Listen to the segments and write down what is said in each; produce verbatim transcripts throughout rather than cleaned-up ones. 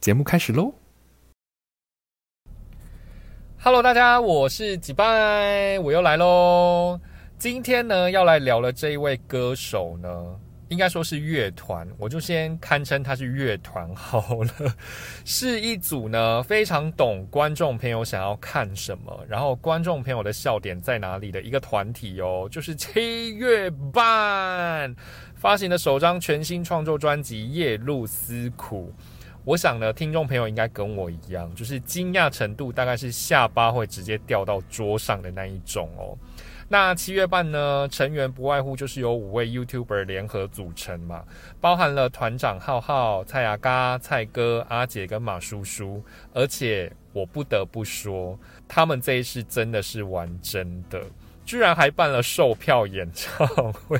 节目开始喽！Hello， 大家，我是吉拜，我又来咯。今天呢，要来聊了这一位歌手呢，应该说是乐团，我就先堪称他是乐团好了。是一组呢非常懂观众朋友想要看什么，然后观众朋友的笑点在哪里的一个团体哦，就是七月半发行的首张全新创作专辑《夜路思苦》。我想呢，听众朋友应该跟我一样，就是惊讶程度大概是下巴会直接掉到桌上的那一种哦。那七月半呢，成员不外乎就是由五位 YouTuber 联合组成嘛，包含了团长浩浩、蔡阿嘎、蔡哥、阿姐跟马叔叔。而且我不得不说，他们这一次真的是玩真的，居然还办了售票演唱会。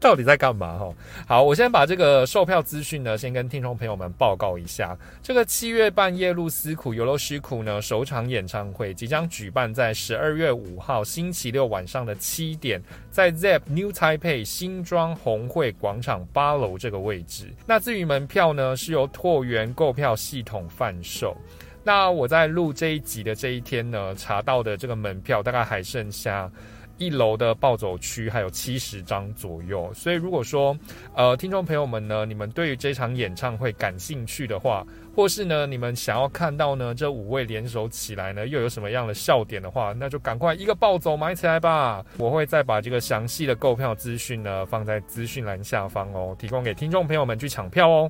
到底在干嘛齁？好，我先把这个售票资讯呢先跟听众朋友们报告一下。这个七月半夜路思苦 Yoroshiku 呢首场演唱会即将举办在十二月五号星期六晚上的七点，在 Zepp New Taipei 新庄红会广场八楼这个位置。那至于门票呢，是由拓元购票系统贩售。那我在录这一集的这一天呢，查到的这个门票大概还剩下一楼的暴走区还有七十张左右，所以如果说呃听众朋友们呢，你们对于这场演唱会感兴趣的话，或是呢你们想要看到呢这五位联手起来呢又有什么样的笑点的话，那就赶快一个暴走买起来吧。我会再把这个详细的购票资讯呢放在资讯栏下方哦，提供给听众朋友们去抢票哦。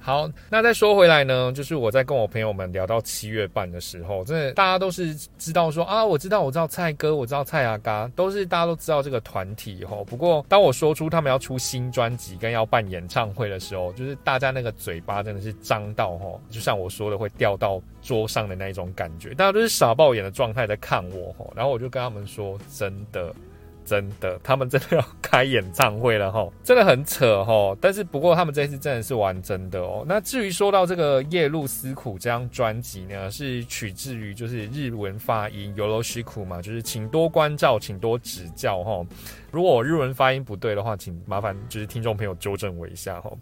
好，那再说回来呢，就是我在跟我朋友们聊到七月半的时候，真的大家都是知道说啊，我知道我知道蔡哥，我知道蔡阿嘎，都是大家都知道这个团体吼。不过当我说出他们要出新专辑跟要办演唱会的时候，就是大家那个嘴巴真的是张到吼，就像我说的会掉到桌上的那一种感觉，大家都是傻爆眼的状态在看我吼。然后我就跟他们说，真的。真的，他们真的要开演唱会了吼，真的很扯吼。但是不过他们这次真的是玩真的哦。那至于说到这个《夜路思苦》这张专辑呢，是取自于就是日文发音 Yoroshiku 嘛，就是请多关照，请多指教吼。如果我日文发音不对的话，请麻烦就是听众朋友纠正我一下吼。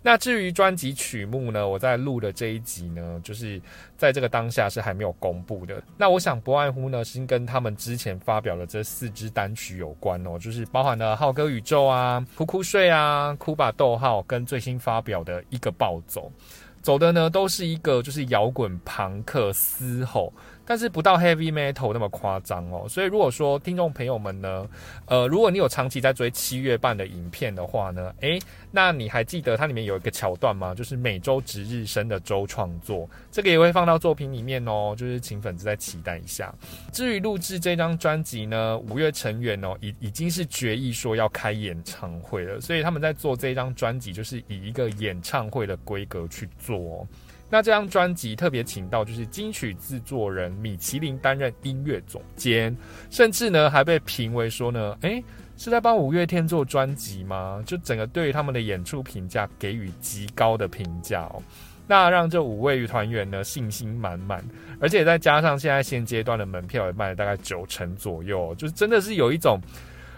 那至于专辑曲目呢，我在录的这一集呢，就是在这个当下是还没有公布的。那我想不外乎呢，是跟他们之前发表的这四支单曲有。有关哦，就是包含了浩歌宇宙啊、哭哭睡啊、哭吧逗号跟最新发表的一个暴走，走的呢都是一个就是摇滚朋克嘶吼，但是不到 heavy metal 那么夸张哦。所以如果说听众朋友们呢，呃，如果你有长期在追七月半的影片的话呢，诶，那你还记得它里面有一个桥段吗？就是每周值日生的周创作，这个也会放到作品里面哦，就是请粉丝再期待一下。至于录制这张专辑呢，五月成员哦，已已经是决议说要开演唱会了，所以他们在做这张专辑就是以一个演唱会的规格去做哦。那这张专辑特别请到就是金曲制作人米其林担任音乐总监，甚至呢还被评为说呢，诶，是在帮五月天做专辑吗？就整个对于他们的演出评价给予极高的评价哦。那让这五位团员呢信心满满，而且再加上现在现阶段的门票也卖了大概九成左右，就是真的是有一种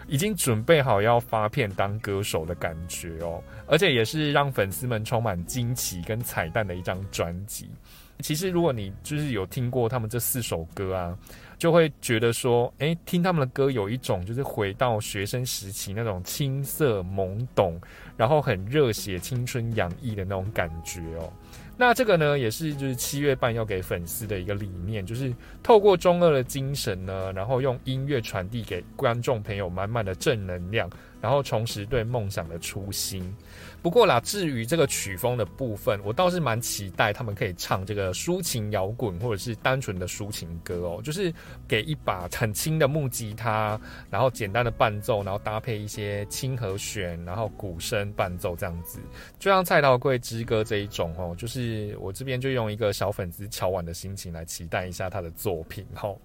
已经准备好要发片当歌手的感觉哦，而且也是让粉丝们充满惊奇跟彩蛋的一张专辑。其实如果你就是有听过他们这四首歌啊，就会觉得说，诶，听他们的歌有一种就是回到学生时期那种青涩懵懂，然后很热血青春洋溢的那种感觉哦。那这个呢，也是就是七月半要给粉丝的一个理念，就是透过中二的精神呢，然后用音乐传递给观众朋友满满的正能量，然后重拾对梦想的初心。不过啦，至于这个曲风的部分，我倒是蛮期待他们可以唱这个抒情摇滚或者是单纯的抒情歌哦，就是给一把很轻的木吉他，然后简单的伴奏，然后搭配一些轻和弦，然后鼓声伴奏这样子，就像蔡桃贵之歌这一种哦，就是我这边就用一个小粉丝乔婉的心情来期待一下他的作品哦。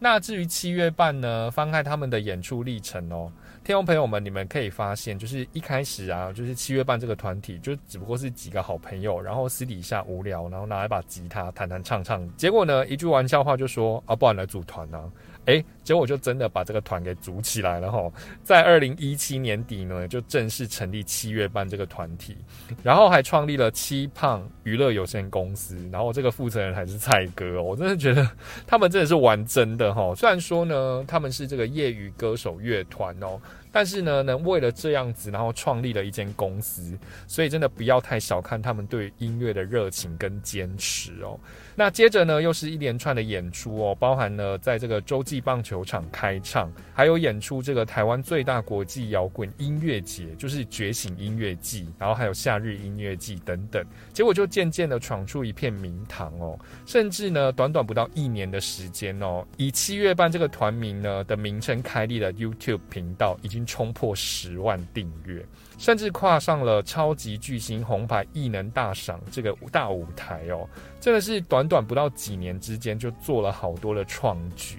那至于七月半呢，翻开他们的演出历程哦，听众朋友们，你们可以发现，就是一开始啊，就是七月半这个团体就只不过是几个好朋友，然后私底下无聊，然后拿一把吉他弹弹唱唱，结果呢，一句玩笑话就说啊，不然来组团啊，诶，结果就真的把这个团给组起来了吼，在二零一七年底呢，就正式成立七月半这个团体，然后还创立了七胖娱乐有限公司，然后这个负责人还是蔡哥哦，我真的觉得他们真的是玩真的吼，虽然说呢，他们是这个业余歌手乐团哦。但是呢，能为了这样子，然后创立了一间公司，所以真的不要太小看他们对音乐的热情跟坚持哦。那接着呢，又是一连串的演出哦，包含了在这个洲际棒球场开唱，还有演出这个台湾最大国际摇滚音乐节，就是觉醒音乐季，然后还有夏日音乐季等等。结果就渐渐的闯出一片名堂哦，甚至呢，短短不到一年的时间哦，以七月半这个团名呢的名称开立了 YouTube 频道，已经冲破十万订阅，甚至跨上了超级巨星红牌艺能大赏这个大舞台哦，真的是短短不到几年之间就做了好多的创举。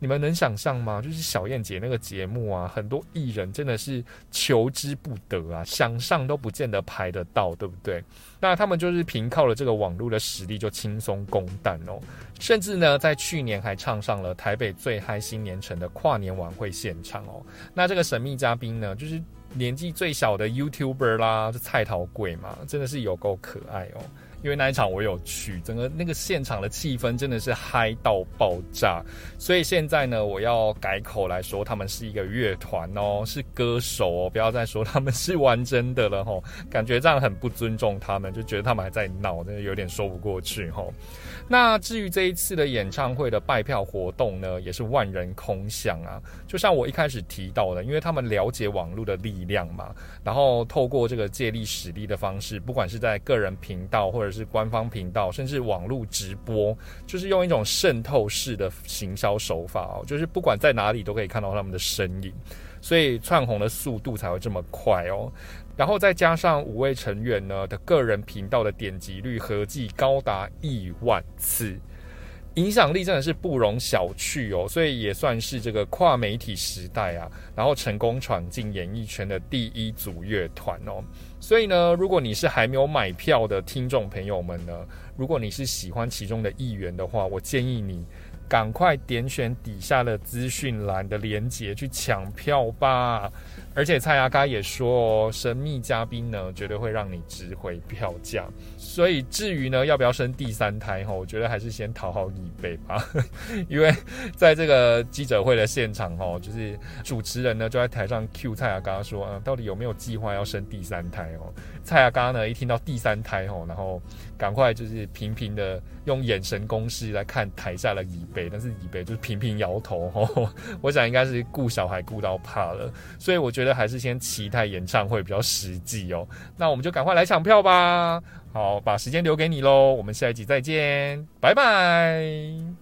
你们能想象吗？就是小燕姐那个节目啊，很多艺人真的是求之不得啊，想上都不见得排得到，对不对？那他们就是凭靠了这个网络的实力就轻松攻蛋哦，甚至呢，在去年还唱上了台北最嗨新年城的跨年晚会现场哦。那这个神秘嘉宾呢，就是年纪最小的 YouTuber 啦，就蔡桃贵嘛，真的是有够可爱哦。因为那一场我有去，整个那个现场的气氛真的是嗨到爆炸，所以现在呢，我要改口来说他们是一个乐团哦，是歌手哦，不要再说他们是玩真的了吼，感觉这样很不尊重他们，就觉得他们还在闹，真的有点说不过去吼。那至于这一次的演唱会的拜票活动呢，也是万人空巷啊，就像我一开始提到的，因为他们了解网络的力量嘛，然后透过这个借力使力的方式，不管是在个人频道或者是官方频道，甚至网络直播，就是用一种渗透式的行销手法哦，就是不管在哪里都可以看到他们的身影，所以窜红的速度才会这么快哦。然后再加上五位成员呢的个人频道的点击率合计高达亿万次，影响力真的是不容小觑哦，所以也算是这个跨媒体时代啊，然后成功闯进演艺圈的第一组乐团哦。所以呢，如果你是还没有买票的听众朋友们呢，如果你是喜欢其中的一员的话，我建议你赶快点选底下的资讯栏的连结去抢票吧！而且蔡阿嘎也说哦，神秘嘉宾呢绝对会让你值回票价。所以至于呢要不要生第三胎哈，我觉得还是先讨好一杯吧，因为在这个记者会的现场哈，就是主持人呢就在台上 Q 蔡阿嘎说啊，到底有没有计划要生第三胎哦？蔡阿嘎呢一听到第三胎哦，然后赶快就是频频的用眼神攻势来看台下的椅背，但是椅背就是频频摇头哦。我想应该是顾小孩顾到怕了，所以我觉得还是先期待演唱会比较实际哦。那我们就赶快来抢票吧。好，把时间留给你咯，我们下一集再见，拜拜。